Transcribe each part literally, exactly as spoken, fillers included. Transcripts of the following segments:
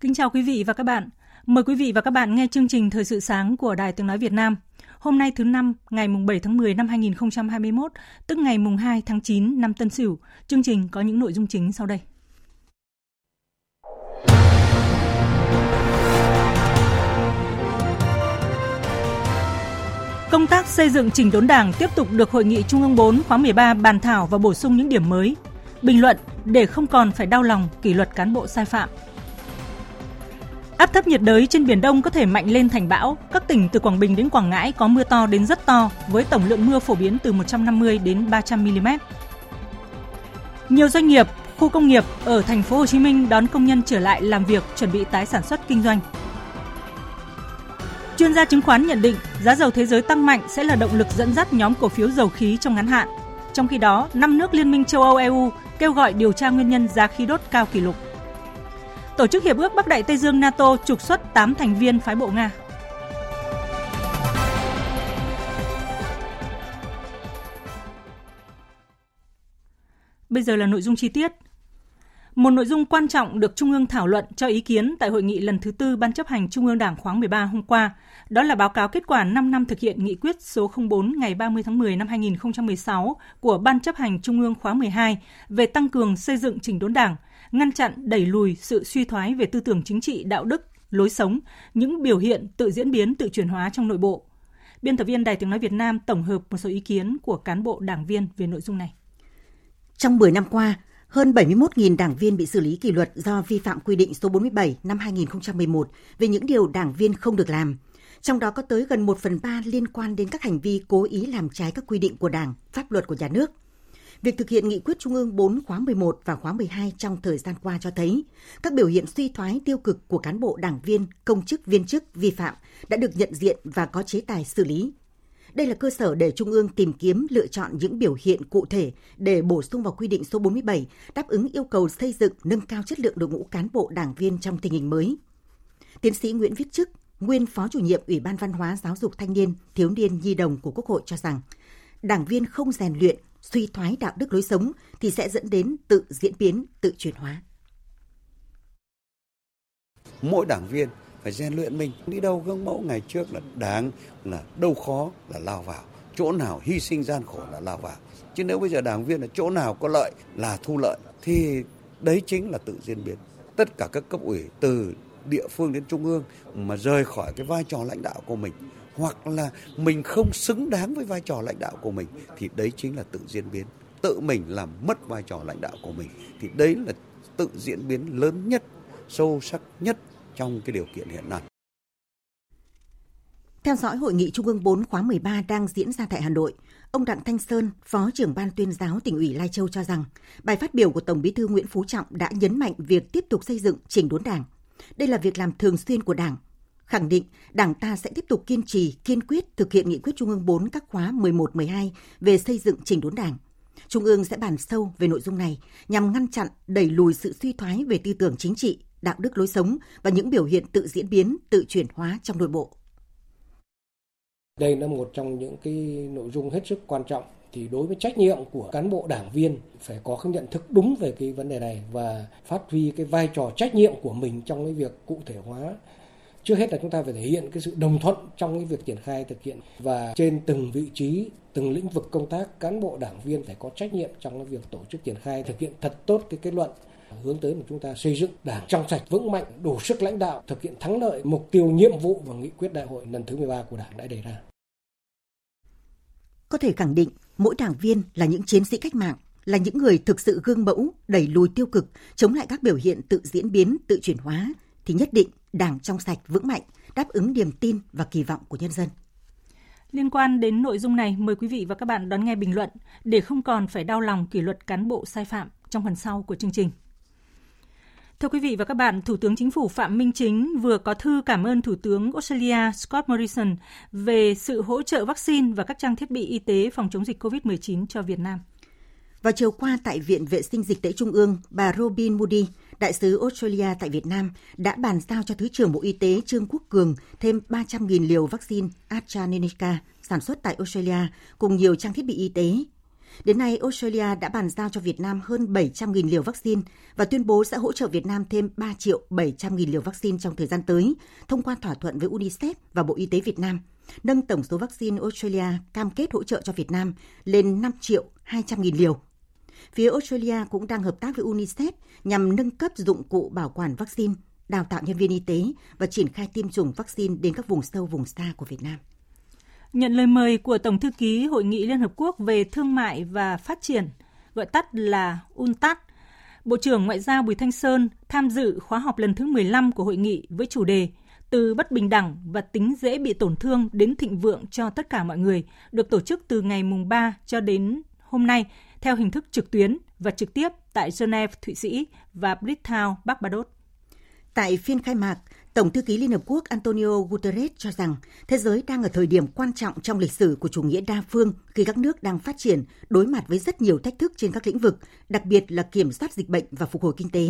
Kính chào quý vị và các bạn. Mời quý vị và các bạn nghe chương trình Thời sự sáng của Đài Tiếng Nói Việt Nam. Hôm nay thứ Năm, ngày bảy tháng mười năm hai nghìn không trăm hai mươi mốt, tức ngày hai tháng chín năm Tân Sửu. Chương trình có những nội dung chính sau đây. Công tác xây dựng chỉnh đốn Đảng tiếp tục được Hội nghị Trung ương bốn khóa mười ba bàn thảo và bổ sung những điểm mới. Bình luận để không còn phải đau lòng kỷ luật cán bộ sai phạm. Áp thấp nhiệt đới trên Biển Đông có thể mạnh lên thành bão. Các tỉnh từ Quảng Bình đến Quảng Ngãi có mưa to đến rất to, với tổng lượng mưa phổ biến từ một trăm năm mươi đến ba trăm mi-li-mét. Nhiều doanh nghiệp, khu công nghiệp ở thành phố Hồ Chí Minh đón công nhân trở lại làm việc, chuẩn bị tái sản xuất kinh doanh. Chuyên gia chứng khoán nhận định giá dầu thế giới tăng mạnh sẽ là động lực dẫn dắt nhóm cổ phiếu dầu khí trong ngắn hạn. Trong khi đó, năm nước Liên minh châu Âu e u kêu gọi điều tra nguyên nhân giá khí đốt cao kỷ lục. Tổ chức Hiệp ước Bắc Đại Tây Dương NATO trục xuất tám thành viên phái bộ Nga. Bây giờ là nội dung chi tiết. Một nội dung quan trọng được Trung ương thảo luận cho ý kiến tại Hội nghị lần thứ tư Ban chấp hành Trung ương Đảng khóa mười ba hôm qua, đó là báo cáo kết quả năm năm thực hiện nghị quyết số không bốn ngày ba mươi tháng mười năm hai nghìn không trăm mười sáu của Ban chấp hành Trung ương khóa mười hai về tăng cường xây dựng chỉnh đốn Đảng, ngăn chặn đẩy lùi sự suy thoái về tư tưởng chính trị, đạo đức, lối sống, những biểu hiện tự diễn biến, tự chuyển hóa trong nội bộ. Biên tập viên Đài Tiếng Nói Việt Nam tổng hợp một số ý kiến của cán bộ đảng viên về nội dung này. Trong mười năm qua, hơn bảy mươi mốt nghìn đảng viên bị xử lý kỷ luật do vi phạm quy định số bốn mươi bảy năm hai nghìn không trăm mười một về những điều đảng viên không được làm. Trong đó có tới gần một phần ba liên quan đến các hành vi cố ý làm trái các quy định của Đảng, pháp luật của nhà nước. Việc thực hiện nghị quyết Trung ương bốn khóa mười một và khóa mười hai trong thời gian qua cho thấy các biểu hiện suy thoái tiêu cực của cán bộ đảng viên, công chức, viên chức vi phạm đã được nhận diện và có chế tài xử lý. Đây là cơ sở để Trung ương tìm kiếm, lựa chọn những biểu hiện cụ thể để bổ sung vào quy định số bốn mươi bảy, đáp ứng yêu cầu xây dựng, nâng cao chất lượng đội ngũ cán bộ đảng viên trong tình hình mới. Tiến sĩ Nguyễn Viết Trực, nguyên Phó Chủ nhiệm Ủy ban Văn hóa Giáo dục Thanh niên, Thiếu niên Nhi đồng của Quốc hội cho rằng, đảng viên không rèn luyện, suy thoái đạo đức lối sống thì sẽ dẫn đến tự diễn biến, tự chuyển hóa. Mỗi đảng viên phải rèn luyện mình. Đi đâu gương mẫu ngày trước là đáng, là đâu khó là lao vào, chỗ nào hy sinh gian khổ là lao vào. Chứ nếu bây giờ đảng viên là chỗ nào có lợi là thu lợi thì đấy chính là tự diễn biến. Tất cả các cấp ủy từ địa phương đến trung ương mà rời khỏi cái vai trò lãnh đạo của mình, hoặc là mình không xứng đáng với vai trò lãnh đạo của mình thì đấy chính là tự diễn biến. Tự mình làm mất vai trò lãnh đạo của mình thì đấy là tự diễn biến lớn nhất, sâu sắc nhất trong cái điều kiện hiện nay. Theo dõi Hội nghị Trung ương bốn khóa mười ba đang diễn ra tại Hà Nội, ông Đặng Thanh Sơn, Phó trưởng Ban tuyên giáo tỉnh ủy Lai Châu cho rằng bài phát biểu của Tổng bí thư Nguyễn Phú Trọng đã nhấn mạnh việc tiếp tục xây dựng chỉnh đốn Đảng. Đây là việc làm thường xuyên của Đảng. Khẳng định Đảng ta sẽ tiếp tục kiên trì, kiên quyết thực hiện nghị quyết Trung ương bốn các khóa mười một mười hai về xây dựng chỉnh đốn Đảng. Trung ương sẽ bàn sâu về nội dung này nhằm ngăn chặn, đẩy lùi sự suy thoái về tư tưởng chính trị, đạo đức lối sống và những biểu hiện tự diễn biến, tự chuyển hóa trong nội bộ. Đây là một trong những cái nội dung hết sức quan trọng. Thì đối với trách nhiệm của cán bộ đảng viên phải có cái nhận thức đúng về cái vấn đề này và phát huy cái vai trò trách nhiệm của mình trong cái việc cụ thể hóa. Trước hết là chúng ta phải thể hiện cái sự đồng thuận trong cái việc triển khai thực hiện và trên từng vị trí, từng lĩnh vực công tác, cán bộ đảng viên phải có trách nhiệm trong cái việc tổ chức triển khai thực hiện thật tốt cái kết luận hướng tới mà chúng ta xây dựng Đảng trong sạch vững mạnh, đủ sức lãnh đạo thực hiện thắng lợi mục tiêu, nhiệm vụ và nghị quyết đại hội lần thứ mười ba của Đảng đã đề ra. Có thể khẳng định mỗi đảng viên là những chiến sĩ cách mạng, là những người thực sự gương mẫu, đẩy lùi tiêu cực, chống lại các biểu hiện tự diễn biến, tự chuyển hóa, thì nhất định Đảng trong sạch vững mạnh, đáp ứng niềm tin và kỳ vọng của nhân dân. Liên quan đến nội dung này, mời quý vị và các bạn đón nghe bình luận để không còn phải đau lòng kỷ luật cán bộ sai phạm trong phần sau của chương trình. Thưa quý vị và các bạn, Thủ tướng Chính phủ Phạm Minh Chính vừa có thư cảm ơn Thủ tướng Australia Scott Morrison về sự hỗ trợ vaccine và các trang thiết bị y tế phòng chống dịch covid mười chín cho Việt Nam. Vào chiều qua tại Viện Vệ sinh Dịch tễ Trung ương, bà Robin Moody, đại sứ Australia tại Việt Nam, đã bàn giao cho Thứ trưởng Bộ Y tế Trương Quốc Cường thêm ba trăm nghìn liều vaccine AstraZeneca sản xuất tại Australia cùng nhiều trang thiết bị y tế. Đến nay, Australia đã bàn giao cho Việt Nam hơn bảy trăm nghìn liều vaccine và tuyên bố sẽ hỗ trợ Việt Nam thêm ba triệu bảy trăm nghìn liều vaccine trong thời gian tới, thông qua thỏa thuận với UNICEF và Bộ Y tế Việt Nam, nâng tổng số vaccine Australia cam kết hỗ trợ cho Việt Nam lên năm triệu hai trăm nghìn liều. Phía Australia cũng đang hợp tác với UNICEF nhằm nâng cấp dụng cụ bảo quản vaccine, đào tạo nhân viên y tế và triển khai tiêm chủng vaccine đến các vùng sâu, vùng xa của Việt Nam. Nhận lời mời của Tổng thư ký Hội nghị Liên Hợp Quốc về Thương mại và Phát triển, gọi tắt là UNCTAD, Bộ trưởng Ngoại giao Bùi Thanh Sơn tham dự khóa họp lần thứ mười lăm của hội nghị với chủ đề Từ bất bình đẳng và tính dễ bị tổn thương đến thịnh vượng cho tất cả mọi người, được tổ chức từ ngày mùng ba cho đến hôm nay theo hình thức trực tuyến và trực tiếp tại Geneva, Thụy Sĩ và Bridgetown, Barbados. Tại phiên khai mạc, Tổng thư ký Liên Hợp Quốc Antonio Guterres cho rằng thế giới đang ở thời điểm quan trọng trong lịch sử của chủ nghĩa đa phương khi các nước đang phát triển đối mặt với rất nhiều thách thức trên các lĩnh vực, đặc biệt là kiểm soát dịch bệnh và phục hồi kinh tế.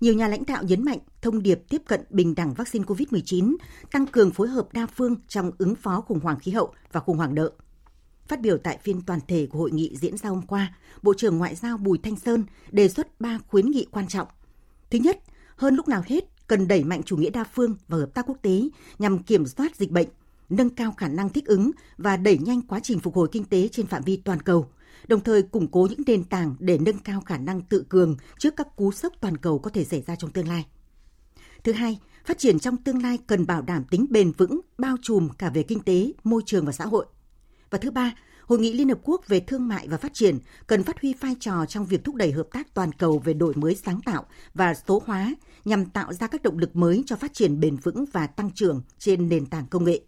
Nhiều nhà lãnh đạo nhấn mạnh thông điệp tiếp cận bình đẳng vaccine covid mười chín, tăng cường phối hợp đa phương trong ứng phó khủng hoảng khí hậu và khủng hoảng nợ. Phát biểu tại phiên toàn thể của hội nghị diễn ra hôm qua, Bộ trưởng Ngoại giao Bùi Thanh Sơn đề xuất ba khuyến nghị quan trọng. Thứ nhất, hơn lúc nào hết, cần đẩy mạnh chủ nghĩa đa phương và hợp tác quốc tế nhằm kiểm soát dịch bệnh, nâng cao khả năng thích ứng và đẩy nhanh quá trình phục hồi kinh tế trên phạm vi toàn cầu, đồng thời củng cố những nền tảng để nâng cao khả năng tự cường trước các cú sốc toàn cầu có thể xảy ra trong tương lai. Thứ hai, phát triển trong tương lai cần bảo đảm tính bền vững, bao trùm cả về kinh tế, môi trường và xã hội. Và thứ ba, Hội nghị Liên Hợp Quốc về Thương mại và Phát triển cần phát huy vai trò trong việc thúc đẩy hợp tác toàn cầu về đổi mới sáng tạo và số hóa nhằm tạo ra các động lực mới cho phát triển bền vững và tăng trưởng trên nền tảng công nghệ.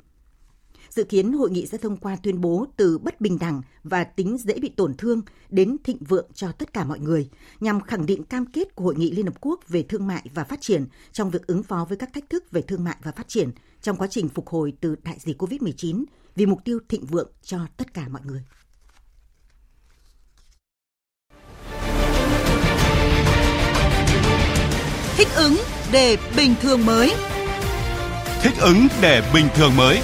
Dự kiến hội nghị sẽ thông qua tuyên bố từ bất bình đẳng và tính dễ bị tổn thương đến thịnh vượng cho tất cả mọi người nhằm khẳng định cam kết của Hội nghị Liên Hợp Quốc về Thương mại và Phát triển trong việc ứng phó với các thách thức về thương mại và phát triển trong quá trình phục hồi từ đại dịch covid mười chín, vì mục tiêu thịnh vượng cho tất cả mọi người. Thích ứng để bình thường mới. Thích ứng để bình thường mới.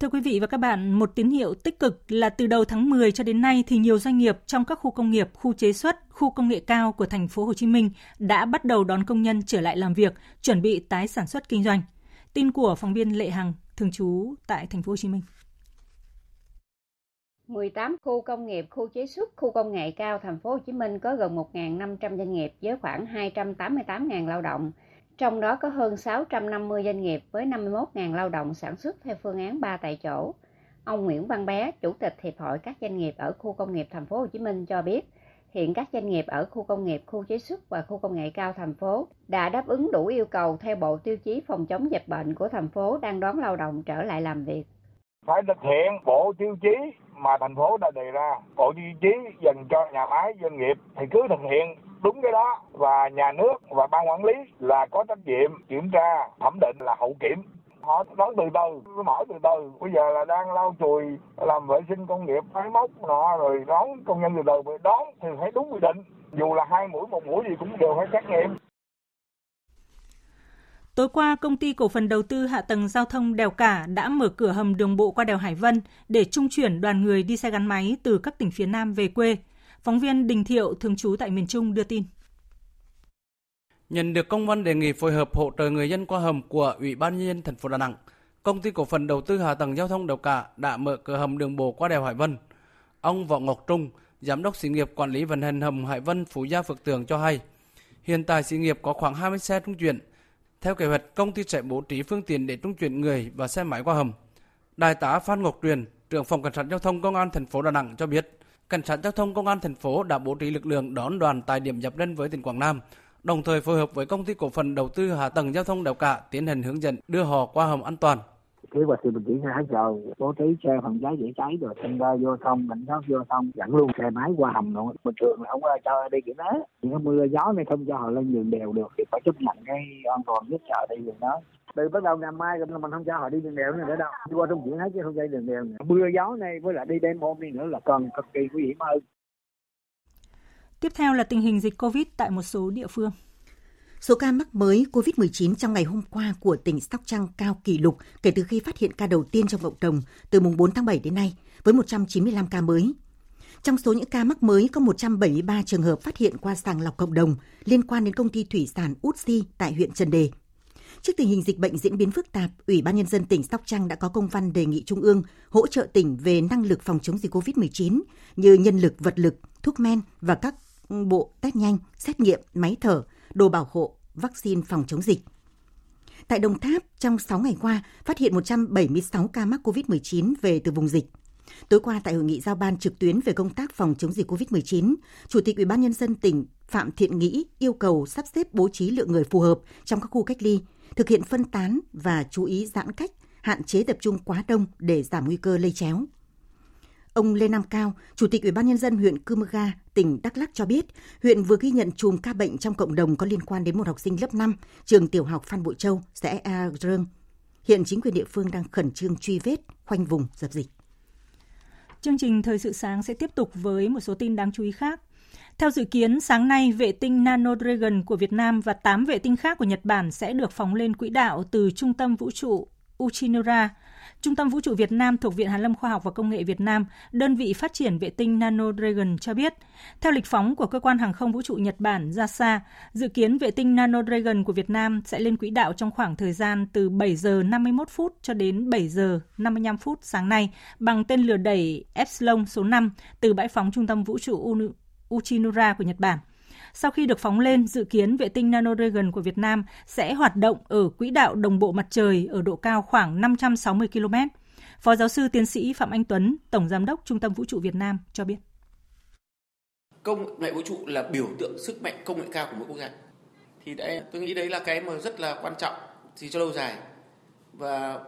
Thưa quý vị và các bạn, một tín hiệu tích cực là từ đầu tháng mười cho đến nay thì nhiều doanh nghiệp trong các khu công nghiệp, khu chế xuất, khu công nghệ cao của thành phố Hồ Chí Minh đã bắt đầu đón công nhân trở lại làm việc, chuẩn bị tái sản xuất kinh doanh. Tin của phóng viên Lệ Hằng thường trú tại thành phố Hồ Chí Minh. mười tám khu công nghiệp, khu chế xuất, khu công nghệ cao thành phố Hồ Chí Minh có gần một nghìn năm trăm doanh nghiệp với khoảng hai trăm tám mươi tám nghìn lao động. Trong đó có hơn sáu trăm năm mươi doanh nghiệp với năm mươi mốt nghìn lao động sản xuất theo phương án ba tại chỗ. Ông Nguyễn Văn Bé, Chủ tịch Hiệp hội các doanh nghiệp ở khu công nghiệp thành phố Hồ Chí Minh cho biết, hiện các doanh nghiệp ở khu công nghiệp, khu chế xuất và khu công nghệ cao thành phố đã đáp ứng đủ yêu cầu theo bộ tiêu chí phòng chống dịch bệnh của thành phố đang đón lao động trở lại làm việc. Phải thực hiện bộ tiêu chí mà thành phố đã đề ra, bộ tiêu chí dành cho nhà máy doanh nghiệp thì cứ thực hiện đúng cái đó, và nhà nước và ban quản lý là có trách nhiệm kiểm tra, thẩm định là hậu kiểm. Họ đón từ từ, mở từ từ, bây giờ là đang lau chùi, làm vệ sinh công nghiệp, máy móc nọ rồi đón công nhân từ từ, rồi đón thì phải đúng quy định, dù là hai mũi, một mũi gì cũng đều phải xét nghiệm. Tối qua, Công ty Cổ phần Đầu tư Hạ tầng Giao thông Đèo Cả đã mở cửa hầm đường bộ qua đèo Hải Vân để trung chuyển đoàn người đi xe gắn máy từ các tỉnh phía Nam về quê. Phóng viên Đình Thiệu thường trú tại miền Trung đưa tin. Nhận được công văn đề nghị phối hợp hỗ trợ người dân qua hầm của Ủy ban nhân dân thành phố Đà Nẵng, Công ty Cổ phần Đầu tư Hạ tầng Giao thông Đèo Cả đã mở cửa hầm đường bộ qua đèo Hải Vân. Ông Võ Ngọc Trung, Giám đốc Xí nghiệp Quản lý vận hành hầm Hải Vân Phú Gia Phước Tường cho hay, hiện tại xí nghiệp có khoảng hai mươi xe trung chuyển. Theo kế hoạch, công ty sẽ bố trí phương tiện để trung chuyển người và xe máy qua hầm. Đại tá Phan Ngọc Truyền, trưởng phòng cảnh sát giao thông Công an thành phố Đà Nẵng cho biết, cảnh sát giao thông Công an thành phố đã bố trí lực lượng đón đoàn tại điểm giáp ranh với tỉnh Quảng Nam, đồng thời phối hợp với Công ty Cổ phần Đầu tư Hạ tầng Giao thông Đèo Cả tiến hành hướng dẫn đưa họ qua hầm an toàn. Kế hoạch thì mình triển khai hết rồi, bố trí xe phòng cháy chữa cháy rồi thanh tra giao thông, cảnh sát giao thông dẫn luôn xe máy qua hầm luôn. Bình thường là không cho đi kiểm soát, những mưa gió này không cho họ lên giường đèo được thì phải chấp nhận cái an toàn nhất chợ đi giường đó. Từ bắt đầu ngày mai là mình không cho họ đi đường đèo nữa đâu, đi qua trung chuyển hết chứ không chơi đường đèo nữa. Mưa gió này với lại đi đêm hôm đi nữa là còn cực kỳ nguy hiểm hơn. Tiếp theo là tình hình dịch Covid tại một số địa phương. Số ca mắc mới Covid mười chín trong ngày hôm qua của tỉnh Sóc Trăng cao kỷ lục kể từ khi phát hiện ca đầu tiên trong cộng đồng từ mùng bốn tháng bảy đến nay với một trăm chín mươi lăm ca mới. Trong số những ca mắc mới có một trăm bảy mươi ba trường hợp phát hiện qua sàng lọc cộng đồng liên quan đến công ty thủy sản Út Xi tại huyện Trần Đề. Trước tình hình dịch bệnh diễn biến phức tạp, Ủy ban Nhân dân tỉnh Sóc Trăng đã có công văn đề nghị Trung ương hỗ trợ tỉnh về năng lực phòng chống dịch Covid mười chín như nhân lực, vật lực, thuốc men và các bộ test nhanh, xét nghiệm, máy thở, đồ bảo hộ, vaccine phòng chống dịch. Tại Đồng Tháp, trong sáu ngày qua, phát hiện một trăm bảy mươi sáu ca mắc Covid mười chín về từ vùng dịch. Tối qua tại hội nghị giao ban trực tuyến về công tác phòng chống dịch Covid mười chín, Chủ tịch Ủy ban Nhân dân tỉnh Phạm Thiện Nghĩa yêu cầu sắp xếp bố trí lượng người phù hợp trong các khu cách ly, thực hiện phân tán và chú ý giãn cách, hạn chế tập trung quá đông để giảm nguy cơ lây chéo. Ông Lê Năm Cao, Chủ tịch Ủy ban Nhân dân huyện Cư M'gar, tỉnh Đắk Lắk cho biết, huyện vừa ghi nhận chùm ca bệnh trong cộng đồng có liên quan đến một học sinh lớp năm, trường tiểu học Phan Bội Châu, xã Ea Rương. Hiện chính quyền địa phương đang khẩn trương truy vết, khoanh vùng, dập dịch. Chương trình Thời sự sáng sẽ tiếp tục với một số tin đáng chú ý khác. Theo dự kiến, sáng nay, vệ tinh Nanodragon của Việt Nam và tám vệ tinh khác của Nhật Bản sẽ được phóng lên quỹ đạo từ Trung tâm Vũ trụ Uchinoura. Trung tâm Vũ trụ Việt Nam thuộc Viện Hàn lâm Khoa học và Công nghệ Việt Nam, đơn vị phát triển vệ tinh Nanodragon cho biết, theo lịch phóng của Cơ quan Hàng không Vũ trụ Nhật Bản NASA, dự kiến vệ tinh Nanodragon của Việt Nam sẽ lên quỹ đạo trong khoảng thời gian từ bảy giờ năm mươi mốt phút cho đến bảy giờ năm mươi lăm phút sáng nay bằng tên lửa đẩy Epsilon số năm từ bãi phóng Trung tâm Vũ trụ Uchinoura của Nhật Bản. Sau khi được phóng lên, dự kiến vệ tinh Nanodragon của Việt Nam sẽ hoạt động ở quỹ đạo đồng bộ mặt trời ở độ cao khoảng năm trăm sáu mươi ki lô mét. Phó giáo sư tiến sĩ Phạm Anh Tuấn, Tổng Giám đốc Trung tâm Vũ trụ Việt Nam cho biết. Công nghệ vũ trụ là biểu tượng sức mạnh công nghệ cao của mỗi quốc gia. Thì đấy, tôi nghĩ đấy là cái mà rất là quan trọng thì cho lâu dài. Và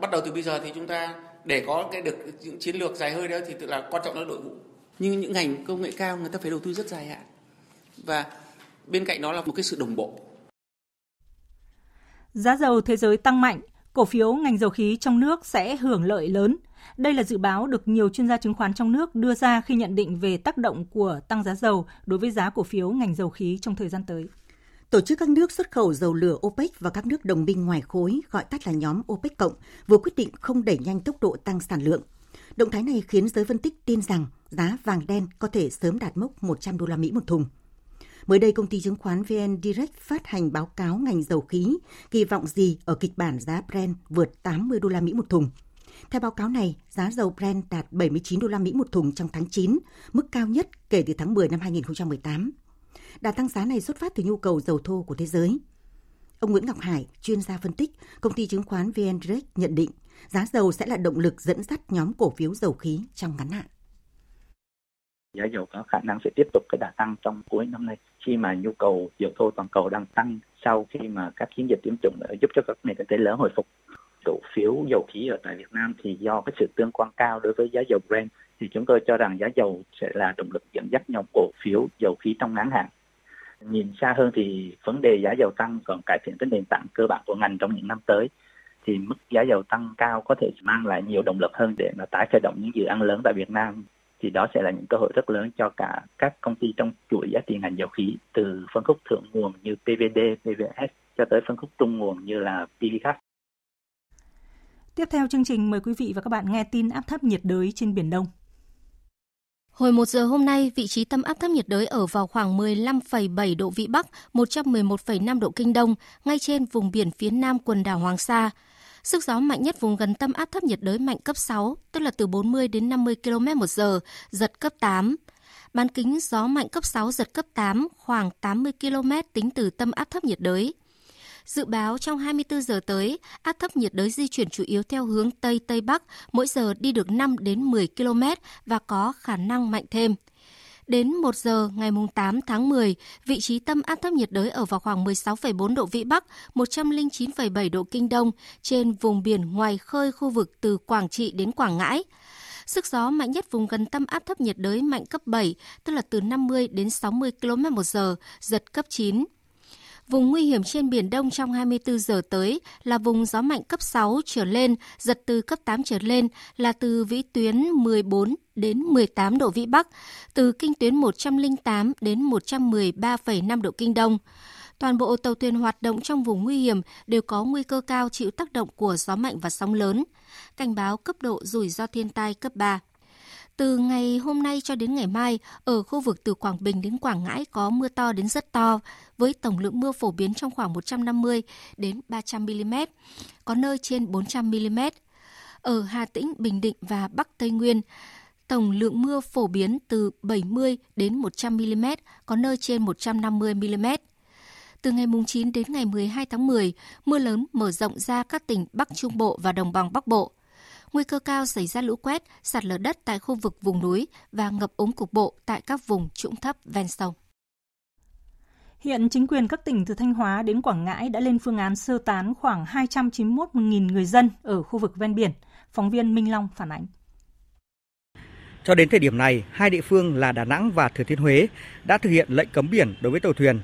bắt đầu từ bây giờ thì chúng ta để có cái được những chiến lược dài hơi đó thì tự là quan trọng là đội ngũ. Nhưng những ngành công nghệ cao người ta phải đầu tư rất dài hạn. Và bên cạnh đó là một cái sự đồng bộ. Giá dầu thế giới tăng mạnh, cổ phiếu ngành dầu khí trong nước sẽ hưởng lợi lớn. Đây là dự báo được nhiều chuyên gia chứng khoán trong nước đưa ra khi nhận định về tác động của tăng giá dầu đối với giá cổ phiếu ngành dầu khí trong thời gian tới. Tổ chức các nước xuất khẩu dầu lửa OPEC và các nước đồng minh ngoài khối, gọi tắt là nhóm OPEC cộng, vừa quyết định không đẩy nhanh tốc độ tăng sản lượng. Động thái này khiến giới phân tích tin rằng giá vàng đen có thể sớm đạt mốc một trăm đô la Mỹ một thùng. Mới đây, công ty chứng khoán VNDirect phát hành báo cáo ngành dầu khí kỳ vọng gì ở kịch bản giá Brent vượt tám mươi đô la Mỹ một thùng. Theo báo cáo này, giá dầu Brent đạt bảy mươi chín đô la Mỹ một thùng trong tháng chín, mức cao nhất kể từ tháng mười năm hai nghìn không trăm mười tám. Đà tăng giá này xuất phát từ nhu cầu dầu thô của thế giới. Ông Nguyễn Ngọc Hải, chuyên gia phân tích, công ty chứng khoán VNDirect nhận định giá dầu sẽ là động lực dẫn dắt nhóm cổ phiếu dầu khí trong ngắn hạn. Giá dầu có khả năng sẽ tiếp tục cái đà tăng trong cuối năm nay khi mà nhu cầu dầu thô toàn cầu đang tăng sau khi mà các chiến dịch tiêm chủng đã giúp cho các nền kinh tế lớn hồi phục. Cổ phiếu dầu khí ở tại Việt Nam thì do cái sự tương quan cao đối với giá dầu Brent thì chúng tôi cho rằng giá dầu sẽ là động lực dẫn dắt nhóm cổ phiếu dầu khí trong ngắn hạn. Nhìn xa hơn thì vấn đề giá dầu tăng còn cải thiện cái nền tảng cơ bản của ngành trong những năm tới thì mức giá dầu tăng cao có thể mang lại nhiều động lực hơn để mà tái khởi động những dự án lớn tại Việt Nam. Thì đó sẽ là những cơ hội rất lớn cho cả các công ty trong chuỗi giá trị ngành dầu khí từ phân khúc thượng nguồn như pê vê đê, pê vê ét cho tới phân khúc trung nguồn như là pê vê ca. Tiếp theo chương trình mời quý vị và các bạn nghe tin áp thấp nhiệt đới trên Biển Đông. Hồi một giờ hôm nay, vị trí tâm áp thấp nhiệt đới ở vào khoảng mười lăm phẩy bảy độ Vĩ Bắc, một trăm mười một phẩy năm độ Kinh Đông, ngay trên vùng biển phía nam quần đảo Hoàng Sa. Sức gió mạnh nhất vùng gần tâm áp thấp nhiệt đới mạnh cấp sáu, tức là từ bốn mươi đến năm mươi ki lô mét một giờ, giật cấp tám. Bán kính gió mạnh cấp sáu giật cấp tám, khoảng tám mươi ki lô mét tính từ tâm áp thấp nhiệt đới. Dự báo trong hai mươi tư giờ tới, áp thấp nhiệt đới di chuyển chủ yếu theo hướng Tây Tây Bắc, mỗi giờ đi được năm đến mười ki lô mét và có khả năng mạnh thêm. Đến một giờ ngày tám tháng mười, vị trí tâm áp thấp nhiệt đới ở vào khoảng mười sáu phẩy bốn độ Vĩ Bắc, một trăm lẻ chín phẩy bảy độ Kinh Đông, trên vùng biển ngoài khơi khu vực từ Quảng Trị đến Quảng Ngãi. Sức gió mạnh nhất vùng gần tâm áp thấp nhiệt đới mạnh cấp bảy, tức là từ năm mươi đến sáu mươi ki lô mét một giờ, giật cấp chín. Vùng nguy hiểm trên Biển Đông trong hai mươi tư giờ tới là vùng gió mạnh cấp sáu trở lên, giật từ cấp tám trở lên là từ vĩ tuyến mười bốn đến mười tám độ Vĩ Bắc, từ kinh tuyến một trăm lẻ tám đến một trăm mười ba phẩy năm độ Kinh Đông. Toàn bộ tàu thuyền hoạt động trong vùng nguy hiểm đều có nguy cơ cao chịu tác động của gió mạnh và sóng lớn. Cảnh báo cấp độ rủi ro thiên tai cấp ba. Từ ngày hôm nay cho đến ngày mai, ở khu vực từ Quảng Bình đến Quảng Ngãi có mưa to đến rất to, với tổng lượng mưa phổ biến trong khoảng một trăm năm mươi đến ba trăm mi li mét, có nơi trên bốn trăm mi li mét. Ở Hà Tĩnh, Bình Định và Bắc Tây Nguyên, tổng lượng mưa phổ biến từ bảy mươi đến một trăm mi li mét, có nơi trên một trăm năm mươi mi li mét. Từ ngày chín đến ngày mười hai tháng mười, mưa lớn mở rộng ra các tỉnh Bắc Trung Bộ và Đồng bằng Bắc Bộ. Nguy cơ cao xảy ra lũ quét, sạt lở đất tại khu vực vùng núi và ngập úng cục bộ tại các vùng trũng thấp ven sông. Hiện chính quyền các tỉnh từ Thanh Hóa đến Quảng Ngãi đã lên phương án sơ tán khoảng hai trăm chín mươi mốt nghìn người dân ở khu vực ven biển. Phóng viên Minh Long phản ánh. Cho đến thời điểm này, hai địa phương là Đà Nẵng và Thừa Thiên Huế đã thực hiện lệnh cấm biển đối với tàu thuyền.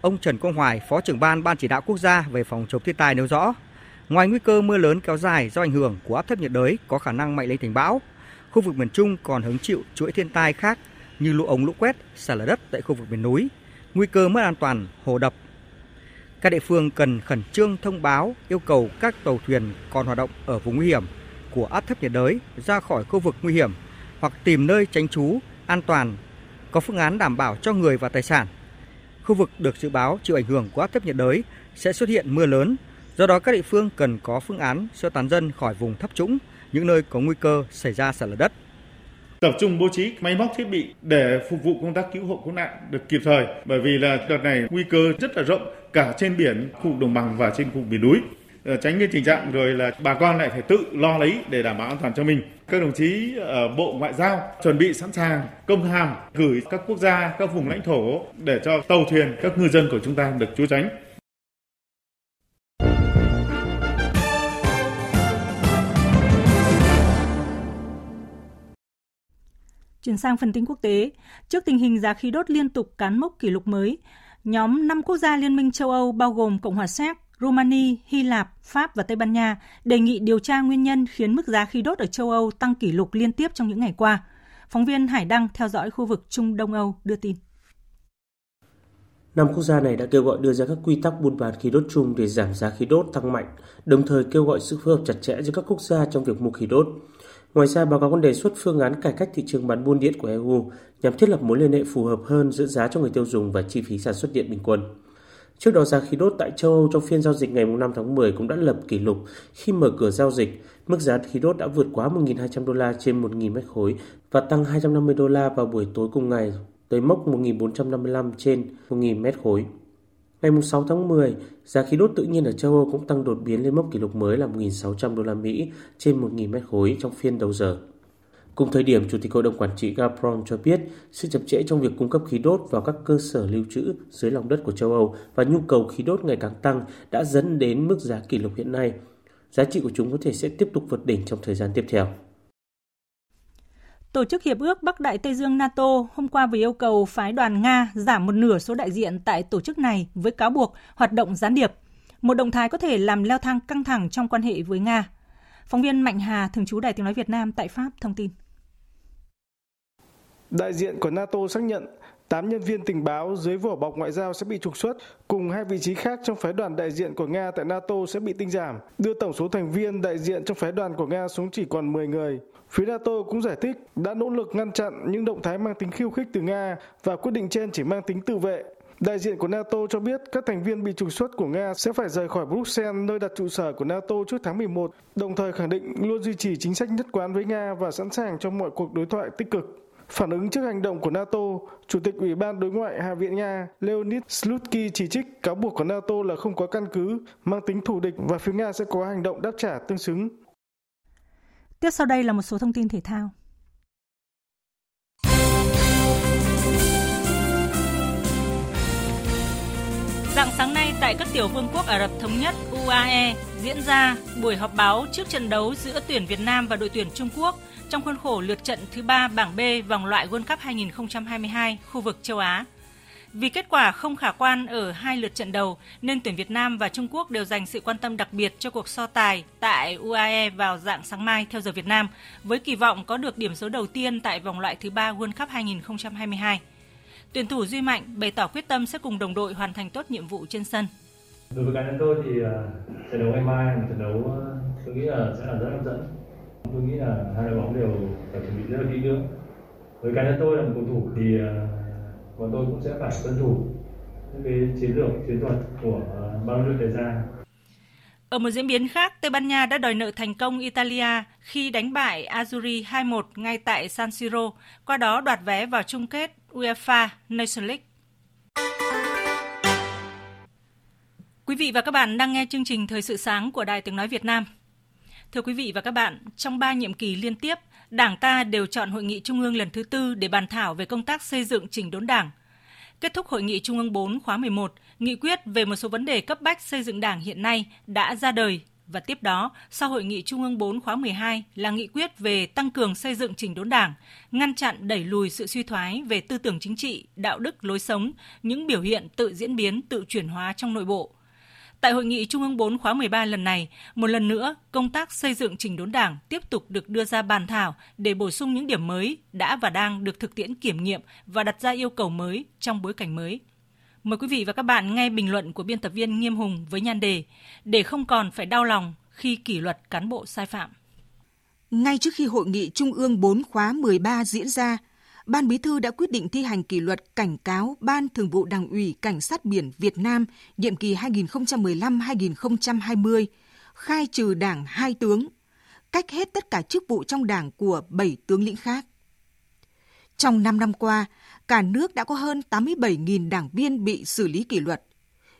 Ông Trần Quang Hoài, Phó trưởng ban Ban chỉ đạo quốc gia về phòng chống thiên tai nêu rõ, ngoài nguy cơ mưa lớn kéo dài do ảnh hưởng của áp thấp nhiệt đới có khả năng mạnh lên thành bão, khu vực miền Trung còn hứng chịu chuỗi thiên tai khác như lũ ống, lũ quét, sạt lở đất tại khu vực miền núi, nguy cơ mất an toàn hồ đập. Các địa phương cần khẩn trương thông báo yêu cầu các tàu thuyền còn hoạt động ở vùng nguy hiểm của áp thấp nhiệt đới ra khỏi khu vực nguy hiểm hoặc tìm nơi tránh trú an toàn, có phương án đảm bảo cho người và tài sản. Khu vực được dự báo chịu ảnh hưởng của áp thấp nhiệt đới sẽ xuất hiện mưa lớn, do đó các địa phương cần có phương án sơ tán dân khỏi vùng thấp trũng, những nơi có nguy cơ xảy ra sạt lở đất. Tập trung bố trí máy móc thiết bị để phục vụ công tác cứu hộ cứu nạn được kịp thời, bởi vì là đợt này nguy cơ rất là rộng cả trên biển, khu vực đồng bằng và trên khu vực miền núi. Tránh cái tình trạng rồi là bà con lại phải tự lo lấy để đảm bảo an toàn cho mình. Các đồng chí ở Bộ Ngoại giao chuẩn bị sẵn sàng công hàm gửi các quốc gia, các vùng lãnh thổ để cho tàu thuyền, các ngư dân của chúng ta được trú tránh. Chuyển sang phần tin quốc tế, trước tình hình giá khí đốt liên tục cán mốc kỷ lục mới, nhóm năm quốc gia Liên minh châu Âu bao gồm Cộng hòa Séc, Romania, Hy Lạp, Pháp và Tây Ban Nha đề nghị điều tra nguyên nhân khiến mức giá khí đốt ở châu Âu tăng kỷ lục liên tiếp trong những ngày qua. Phóng viên Hải Đăng theo dõi khu vực Trung Đông Âu đưa tin. Năm quốc gia này đã kêu gọi đưa ra các quy tắc buôn bán khí đốt chung để giảm giá khí đốt tăng mạnh, đồng thời kêu gọi sự phối hợp chặt chẽ giữa các quốc gia trong việc mua khí đốt. Ngoài ra, báo cáo còn đề xuất phương án cải cách thị trường bán buôn điện của e u nhằm thiết lập mối liên hệ phù hợp hơn giữa giá cho người tiêu dùng và chi phí sản xuất điện bình quân. Trước đó, giá khí đốt tại châu Âu trong phiên giao dịch ngày năm tháng mười cũng đã lập kỷ lục khi mở cửa giao dịch, mức giá khí đốt đã vượt quá một nghìn hai trăm đô la trên một nghìn mét khối và tăng hai trăm năm mươi đô la vào buổi tối cùng ngày tới mốc một nghìn bốn trăm năm mươi lăm trên một nghìn mét khối. Ngày sáu tháng mười, giá khí đốt tự nhiên ở châu Âu cũng tăng đột biến lên mốc kỷ lục mới là một nghìn sáu trăm đô la Mỹ trên một nghìn mét khối trong phiên đầu giờ. Cùng thời điểm, Chủ tịch Hội đồng Quản trị Gazprom cho biết sự chậm trễ trong việc cung cấp khí đốt vào các cơ sở lưu trữ dưới lòng đất của châu Âu và nhu cầu khí đốt ngày càng tăng đã dẫn đến mức giá kỷ lục hiện nay. Giá trị của chúng có thể sẽ tiếp tục vượt đỉnh trong thời gian tiếp theo. Tổ chức Hiệp ước Bắc Đại Tây Dương NATO hôm qua vừa yêu cầu phái đoàn Nga giảm một nửa số đại diện tại tổ chức này với cáo buộc hoạt động gián điệp. Một động thái có thể làm leo thang căng thẳng trong quan hệ với Nga. Phóng viên Mạnh Hà, thường trú Đài Tiếng nói Việt Nam tại Pháp thông tin. Đại diện của NATO xác nhận tám nhân viên tình báo dưới vỏ bọc ngoại giao sẽ bị trục xuất, cùng hai vị trí khác trong phái đoàn đại diện của Nga tại NATO sẽ bị tinh giảm, đưa tổng số thành viên đại diện trong phái đoàn của Nga xuống chỉ còn mười người. Phía NATO cũng giải thích đã nỗ lực ngăn chặn những động thái mang tính khiêu khích từ Nga và quyết định trên chỉ mang tính tự vệ. Đại diện của NATO cho biết các thành viên bị trục xuất của Nga sẽ phải rời khỏi Bruxelles, nơi đặt trụ sở của NATO trước tháng mười một, đồng thời khẳng định luôn duy trì chính sách nhất quán với Nga và sẵn sàng cho mọi cuộc đối thoại tích cực. Phản ứng trước hành động của NATO, Chủ tịch Ủy ban Đối ngoại Hạ viện Nga Leonid Slutsky chỉ trích cáo buộc của NATO là không có căn cứ, mang tính thù địch và phía Nga sẽ có hành động đáp trả tương xứng. Tiếp sau đây là một số thông tin thể thao. Rạng sáng nay tại các tiểu vương quốc Ả Rập Thống Nhất U A E diễn ra buổi họp báo trước trận đấu giữa tuyển Việt Nam và đội tuyển Trung Quốc trong khuôn khổ lượt trận thứ ba bảng B vòng loại World Cup hai không hai hai khu vực châu Á. Vì kết quả không khả quan ở hai lượt trận đầu nên tuyển Việt Nam và Trung Quốc đều dành sự quan tâm đặc biệt cho cuộc so tài tại U A E vào rạng sáng mai theo giờ Việt Nam với kỳ vọng có được điểm số đầu tiên tại vòng loại thứ ba World Cup hai không hai hai. Tuyển thủ Duy Mạnh bày tỏ quyết tâm sẽ cùng đồng đội hoàn thành tốt nhiệm vụ trên sân. Đối với cá nhân tôi thì trận đấu ngày mai là trận đấu tôi nghĩ là sẽ là rất hấp dẫn. Tôi nghĩ là hai đội bóng đều phải chuẩn bị rất là kỹ lưỡng. Với cá nhân tôi là một cầu thủ thì bọn tôi cũng sẽ phải tuân thủ những cái chiến lược chiến thuật của ban huấn luyện đề ra. Ở một diễn biến khác, Tây Ban Nha đã đòi nợ thành công Italia khi đánh bại Azzurri hai một ngay tại San Siro, qua đó đoạt vé vào chung kết UEFA Nations League. Quý vị và các bạn đang nghe chương trình Thời sự sáng của Đài Tiếng Nói Việt Nam. Thưa quý vị và các bạn, trong ba nhiệm kỳ liên tiếp, Đảng ta đều chọn Hội nghị Trung ương lần thứ tư để bàn thảo về công tác xây dựng chỉnh đốn Đảng. Kết thúc Hội nghị Trung ương bốn khóa mười một, nghị quyết về một số vấn đề cấp bách xây dựng Đảng hiện nay đã ra đời và tiếp đó, sau Hội nghị Trung ương bốn khóa mười hai là nghị quyết về tăng cường xây dựng chỉnh đốn Đảng, ngăn chặn đẩy lùi sự suy thoái về tư tưởng chính trị, đạo đức, lối sống, những biểu hiện tự diễn biến, tự chuyển hóa trong nội bộ. Tại Hội nghị Trung ương bốn khóa mười ba lần này, một lần nữa, công tác xây dựng chỉnh đốn Đảng tiếp tục được đưa ra bàn thảo để bổ sung những điểm mới đã và đang được thực tiễn kiểm nghiệm và đặt ra yêu cầu mới trong bối cảnh mới. Mời quý vị và các bạn nghe bình luận của biên tập viên Nghiêm Hùng với nhan đề Để không còn phải đau lòng khi kỷ luật cán bộ sai phạm. Ngay trước khi Hội nghị Trung ương bốn khóa mười ba diễn ra, Ban Bí thư đã quyết định thi hành kỷ luật cảnh cáo Ban Thường vụ Đảng ủy Cảnh sát biển Việt Nam nhiệm kỳ hai nghìn không trăm mười lăm đến hai nghìn không trăm hai mươi, khai trừ Đảng hai tướng, cách hết tất cả chức vụ trong Đảng của bảy tướng lĩnh khác. Trong năm năm qua, cả nước đã có hơn tám mươi bảy nghìn đảng viên bị xử lý kỷ luật.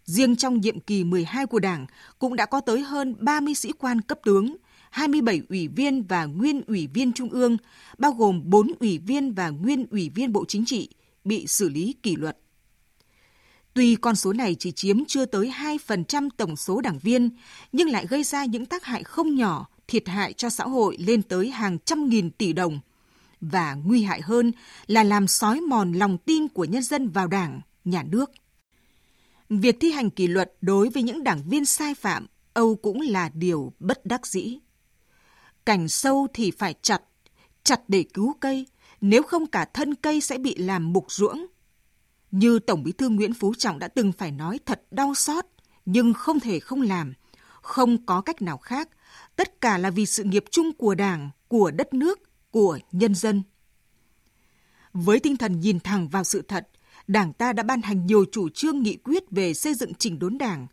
Riêng trong nhiệm kỳ mười hai của Đảng cũng đã có tới hơn ba mươi sĩ quan cấp tướng, hai mươi bảy ủy viên và nguyên ủy viên Trung ương, bao gồm bốn ủy viên và nguyên ủy viên Bộ Chính trị bị xử lý kỷ luật. Tuy con số này chỉ chiếm chưa tới hai phần trăm tổng số đảng viên, nhưng lại gây ra những tác hại không nhỏ, thiệt hại cho xã hội lên tới hàng trăm nghìn tỷ đồng. Và nguy hại hơn là làm xói mòn lòng tin của nhân dân vào Đảng, nhà nước. Việc thi hành kỷ luật đối với những đảng viên sai phạm âu cũng là điều bất đắc dĩ. Cành sâu thì phải chặt, chặt để cứu cây, nếu không cả thân cây sẽ bị làm mục ruỗng. Như Tổng Bí thư Nguyễn Phú Trọng đã từng phải nói thật đau xót, nhưng không thể không làm, không có cách nào khác, tất cả là vì sự nghiệp chung của Đảng, của đất nước, của nhân dân. Với tinh thần nhìn thẳng vào sự thật, Đảng ta đã ban hành nhiều chủ trương nghị quyết về xây dựng chỉnh đốn Đảng,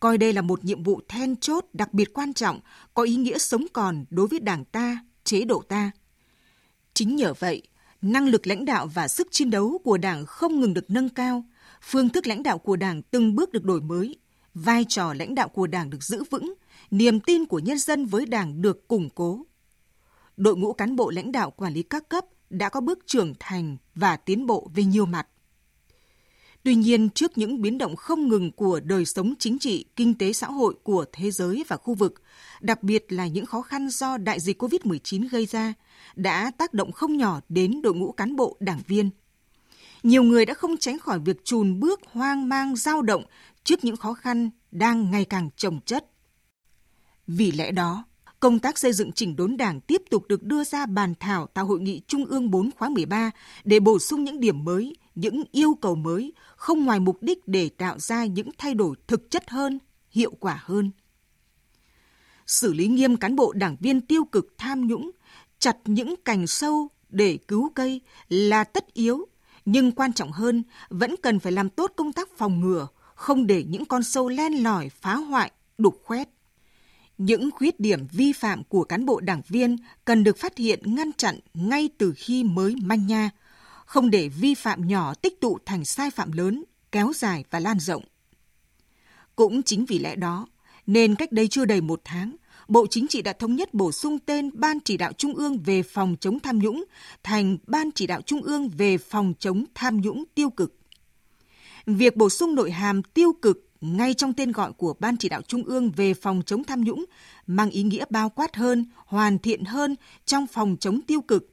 coi đây là một nhiệm vụ then chốt đặc biệt quan trọng, có ý nghĩa sống còn đối với Đảng ta, chế độ ta. Chính nhờ vậy, năng lực lãnh đạo và sức chiến đấu của Đảng không ngừng được nâng cao, phương thức lãnh đạo của Đảng từng bước được đổi mới, vai trò lãnh đạo của Đảng được giữ vững, niềm tin của nhân dân với Đảng được củng cố. Đội ngũ cán bộ lãnh đạo quản lý các cấp đã có bước trưởng thành và tiến bộ về nhiều mặt. Tuy nhiên, trước những biến động không ngừng của đời sống chính trị, kinh tế xã hội của thế giới và khu vực, đặc biệt là những khó khăn do đại dịch cô vít mười chín gây ra, đã tác động không nhỏ đến đội ngũ cán bộ đảng viên. Nhiều người đã không tránh khỏi việc chùn bước hoang mang dao động trước những khó khăn đang ngày càng chồng chất. Vì lẽ đó, công tác xây dựng chỉnh đốn Đảng tiếp tục được đưa ra bàn thảo tại Hội nghị Trung ương bốn khóa mười ba để bổ sung những điểm mới, những yêu cầu mới, không ngoài mục đích để tạo ra những thay đổi thực chất hơn, hiệu quả hơn. Xử lý nghiêm cán bộ đảng viên tiêu cực tham nhũng, chặt những cành sâu để cứu cây là tất yếu, nhưng quan trọng hơn vẫn cần phải làm tốt công tác phòng ngừa, không để những con sâu len lỏi phá hoại, đục khoét. Những khuyết điểm vi phạm của cán bộ đảng viên cần được phát hiện ngăn chặn ngay từ khi mới manh nha, không để vi phạm nhỏ tích tụ thành sai phạm lớn, kéo dài và lan rộng. Cũng chính vì lẽ đó, nên cách đây chưa đầy một tháng, Bộ Chính trị đã thống nhất bổ sung tên Ban Chỉ đạo Trung ương về phòng chống tham nhũng thành Ban Chỉ đạo Trung ương về phòng chống tham nhũng tiêu cực. Việc bổ sung nội hàm tiêu cực ngay trong tên gọi của Ban Chỉ đạo Trung ương về phòng chống tham nhũng mang ý nghĩa bao quát hơn, hoàn thiện hơn trong phòng chống tiêu cực.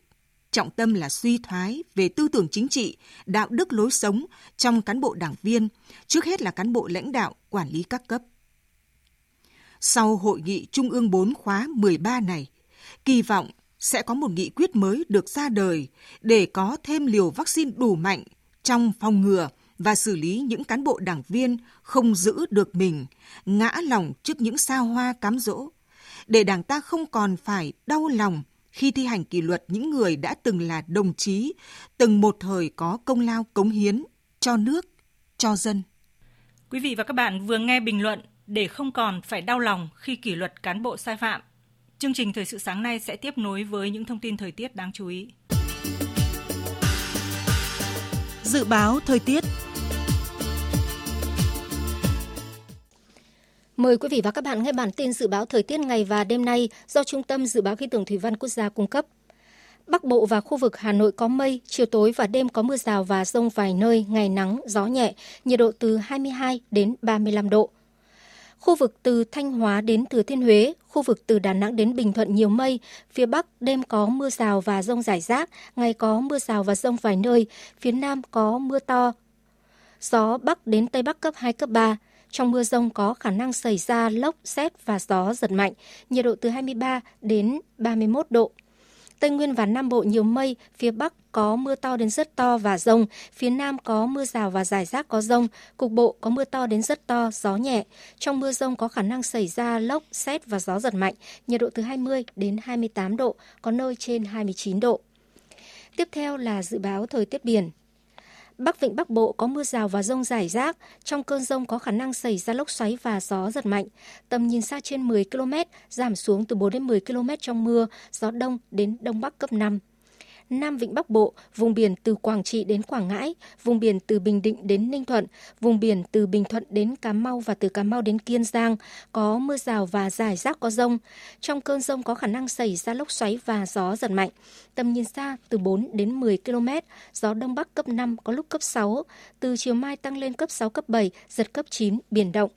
Trọng tâm là suy thoái về tư tưởng chính trị, đạo đức lối sống trong cán bộ đảng viên, trước hết là cán bộ lãnh đạo, quản lý các cấp. Sau Hội nghị Trung ương bốn khóa mười ba này, kỳ vọng sẽ có một nghị quyết mới được ra đời để có thêm liều vaccine đủ mạnh trong phòng ngừa và xử lý những cán bộ đảng viên không giữ được mình, ngã lòng trước những sao hoa cám dỗ, để Đảng ta không còn phải đau lòng khi thi hành kỷ luật những người đã từng là đồng chí, từng một thời có công lao cống hiến cho nước, cho dân. Quý vị và các bạn vừa nghe bình luận để không còn phải đau lòng khi kỷ luật cán bộ sai phạm. Chương trình Thời sự sáng nay sẽ tiếp nối với những thông tin thời tiết đáng chú ý. Dự báo thời tiết. Mời quý vị và các bạn nghe bản tin dự báo thời tiết ngày và đêm nay do Trung tâm Dự báo Khí tượng Thủy văn Quốc gia cung cấp. Bắc Bộ và khu vực Hà Nội có mây, chiều tối và đêm có mưa rào và dông vài nơi, ngày nắng, gió nhẹ, nhiệt độ từ hai mươi hai đến ba mươi lăm độ. Khu vực từ Thanh Hóa đến Thừa Thiên Huế, khu vực từ Đà Nẵng đến Bình Thuận nhiều mây, phía Bắc đêm có mưa rào và dông rải rác, ngày có mưa rào và dông vài nơi, phía Nam có mưa to. Gió Bắc đến Tây Bắc cấp hai, cấp ba. Trong mưa dông có khả năng xảy ra lốc, sét và gió giật mạnh, nhiệt độ từ hai mươi ba đến ba mươi mốt độ. Tây Nguyên và Nam Bộ nhiều mây, phía Bắc có mưa to đến rất to và dông, phía Nam có mưa rào và rải rác có dông, cục bộ có mưa to đến rất to, gió nhẹ. Trong mưa dông có khả năng xảy ra lốc, sét và gió giật mạnh, nhiệt độ từ hai mươi đến hai mươi tám độ, có nơi trên hai mươi chín độ. Tiếp theo là dự báo thời tiết biển. Bắc Vịnh Bắc Bộ có mưa rào và dông rải rác, trong cơn dông có khả năng xảy ra lốc xoáy và gió giật mạnh, tầm nhìn xa trên mười ki lô mét, giảm xuống từ bốn đến mười ki lô mét trong mưa, gió đông đến đông bắc cấp năm. Nam Vịnh Bắc Bộ, vùng biển từ Quảng Trị đến Quảng Ngãi, vùng biển từ Bình Định đến Ninh Thuận, vùng biển từ Bình Thuận đến Cà Mau và từ Cà Mau đến Kiên Giang, có mưa rào và rải rác có dông. Trong cơn dông có khả năng xảy ra lốc xoáy và gió giật mạnh. Tầm nhìn xa từ bốn đến mười ki lô mét, gió Đông Bắc cấp năm, có lúc cấp sáu, từ chiều mai tăng lên cấp sáu, cấp bảy, giật cấp chín, biển động.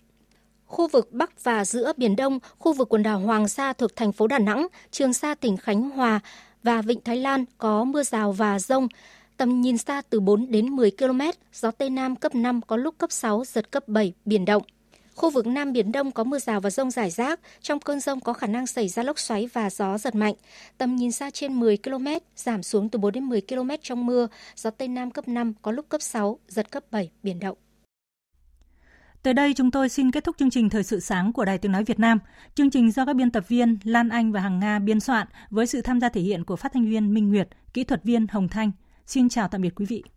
Khu vực Bắc và giữa Biển Đông, khu vực quần đảo Hoàng Sa thuộc thành phố Đà Nẵng, Trường Sa tỉnh Khánh Hòa, và Vịnh Thái Lan có mưa rào và dông, tầm nhìn xa từ bốn đến mười ki lô mét, gió Tây Nam cấp năm, có lúc cấp sáu, giật cấp bảy, biển động. Khu vực Nam Biển Đông có mưa rào và dông rải rác, trong cơn dông có khả năng xảy ra lốc xoáy và gió giật mạnh, tầm nhìn xa trên mười ki lô mét, giảm xuống từ bốn đến mười ki lô mét trong mưa, gió Tây Nam cấp năm, có lúc cấp sáu, giật cấp bảy, biển động. Tới đây chúng tôi xin kết thúc chương trình Thời sự sáng của Đài Tiếng Nói Việt Nam. Chương trình do các biên tập viên Lan Anh và Hằng Nga biên soạn với sự tham gia thể hiện của phát thanh viên Minh Nguyệt, kỹ thuật viên Hồng Thanh. Xin chào tạm biệt quý vị.